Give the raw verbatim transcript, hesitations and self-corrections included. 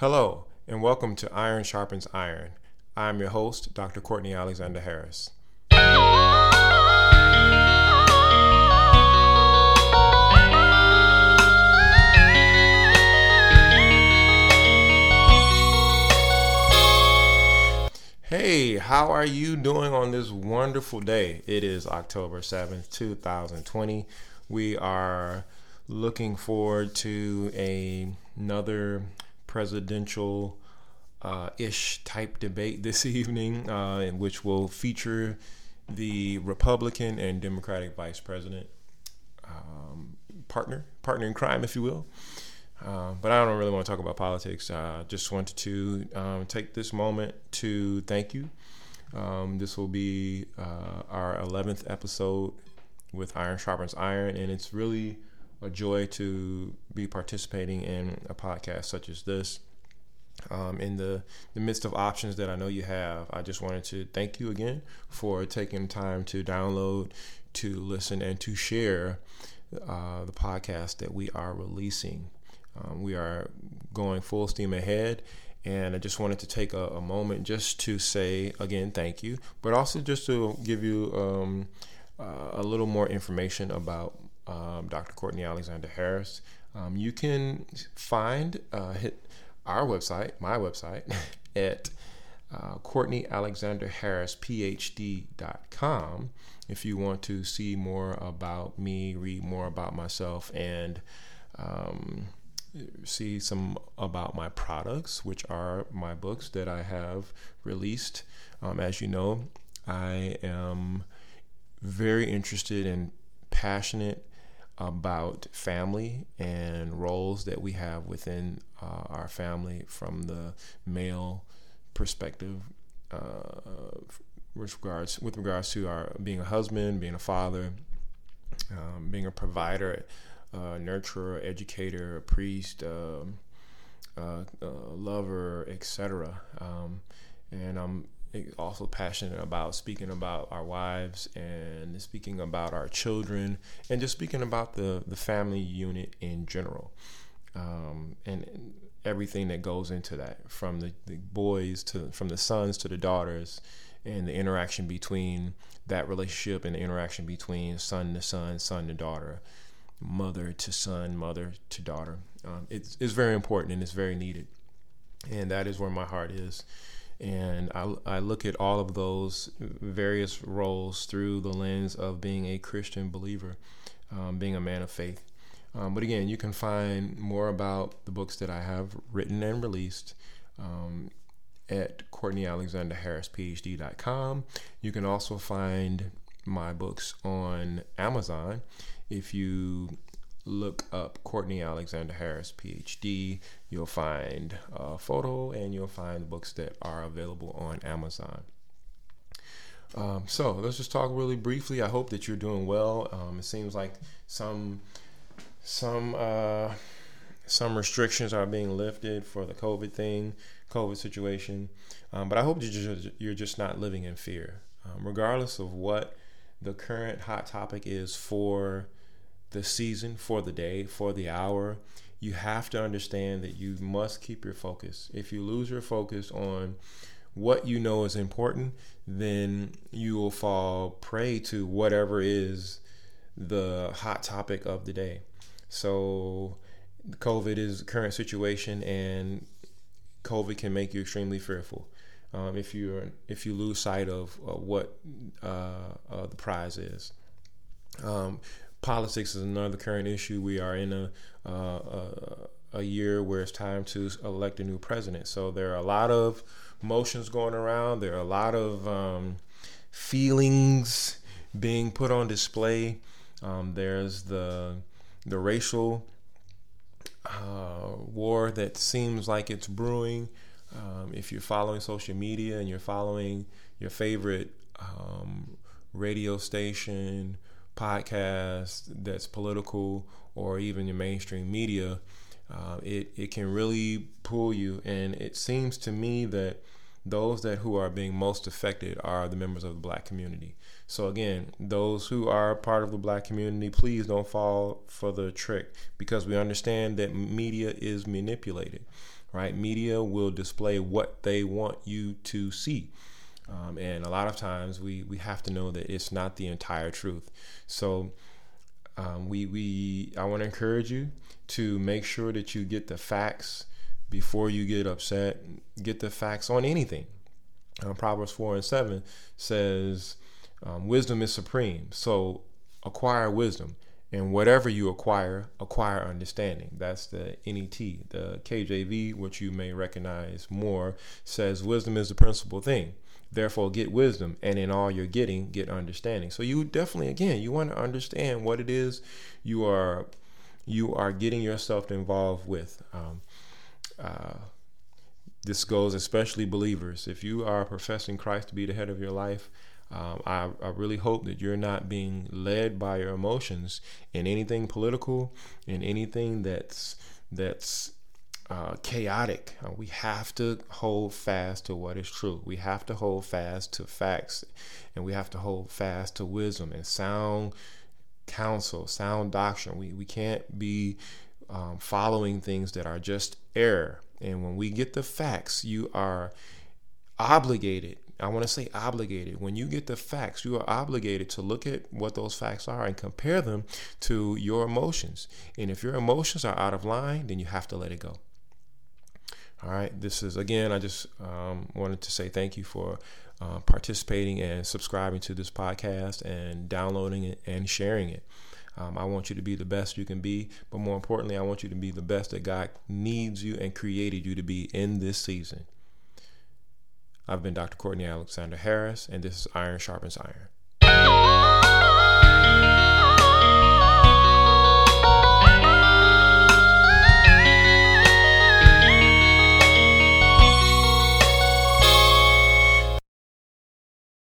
Hello, and welcome to Iron Sharpens Iron. I am your host, Doctor Courtney Alexander Harris. Hey, how are you doing on this wonderful day? It is October seventh, twenty twenty. We are looking forward to a, another presidential uh, ish type debate this evening, uh, in which will feature the Republican and Democratic vice president um, partner, partner in crime, if you will. Uh, but I don't really want to talk about politics. I uh, just wanted to um, take this moment to thank you. Um, this will be uh, our eleventh episode with Iron Sharpens Iron, and it's really a joy to be participating in a podcast such as this. Um, in the, the midst of options that I know you have, I just wanted to thank you again for taking time to download, to listen, and to share uh, the podcast that we are releasing. Um, we are going full steam ahead, and I just wanted to take a, a moment just to say, again, thank you, but also just to give you um, uh, a little more information about Um, Doctor Courtney Alexander Harris. Um, you can find uh, hit our website, my website, at uh, Courtney Alexander Harris P H D dot com if you want to see more about me, read more about myself, and um, see some about my products, which are my books that I have released. Um, as you know, I am very interested and passionate about family and roles that we have within uh, our family from the male perspective, uh, with regards with regards to our being a husband, being a father, um, being a provider, uh, nurturer, educator, priest, uh, uh, uh, lover, et cetera. Um, and I'm also passionate about speaking about our wives and speaking about our children and just speaking about the, the family unit in general, um, and everything that goes into that, from the, the boys to from the sons to the daughters, and the interaction between that relationship and the interaction between son to son, son to daughter, mother to son, mother to daughter. Um, it's, it's very important and it's very needed, and that is where my heart is. And I, I look at all of those various roles through the lens of being a Christian believer, um, being a man of faith. Um, but again, you can find more about the books that I have written and released um, at Courtney Alexander Harris P H D dot com. You can also find my books on Amazon. If you look up Courtney Alexander Harris, P H D, you'll find a photo and you'll find books that are available on Amazon. Um, so let's just talk really briefly. I hope that you're doing well. Um, it seems like some some uh, some restrictions are being lifted for the COVID thing, COVID situation. Um, but I hope that you're just, you're just not living in fear, um, regardless of what the current hot topic is for the season, for the day, for the hour. You have to understand that you must keep your focus. If you lose your focus on what you know is important, then you will fall prey to whatever is the hot topic of the day. So COVID is the current situation, and COVID can make you extremely fearful um, if you if you lose sight of uh, what uh, uh, the prize is. Um, Politics is another current issue. We are in a, uh, a a year where it's time to elect a new president. So there are a lot of motions going around. There are a lot of um, feelings being put on display. Um, there's the the racial uh, war that seems like it's brewing. Um, if you're following social media and you're following your favorite um, radio station, podcast that's political, or even your mainstream media, uh, it, it can really pull you. And it seems to me that those that who are being most affected are the members of the Black community. So again, those who are part of the Black community, please don't fall for the trick, because we understand that media is manipulated, right? Media will display what they want you to see. Um, and a lot of times we, we have to know that it's not the entire truth. So um, we we I want to encourage you to make sure that you get the facts before you get upset. Get the facts on anything. Uh, Proverbs four and seven says um, wisdom is supreme. So acquire wisdom. And whatever you acquire, acquire understanding. That's the N E T. The K J V, which you may recognize more, says wisdom is the principal thing. Therefore, get wisdom, and in all you're getting, get understanding. So you definitely, again, you want to understand what it is you are you are getting yourself involved with. Um, uh, this goes especially believers. If you are professing Christ to be the head of your life, Um, I, I really hope that you're not being led by your emotions in anything political, in anything that's that's uh, chaotic. Uh, we have to hold fast to what is true. We have to hold fast to facts, and we have to hold fast to wisdom and sound counsel, sound doctrine. We we can't be um, following things that are just error. And when we get the facts, you are obligated. I want to say obligated. When you get the facts, you are obligated to look at what those facts are and compare them to your emotions. And if your emotions are out of line, then you have to let it go. All right. This is, again, I just um, wanted to say thank you for uh, participating and subscribing to this podcast and downloading it and sharing it. Um, I want you to be the best you can be, but more importantly, I want you to be the best that God needs you and created you to be in this season. I've been Doctor Courtney Alexander Harris, and this is Iron Sharpens Iron.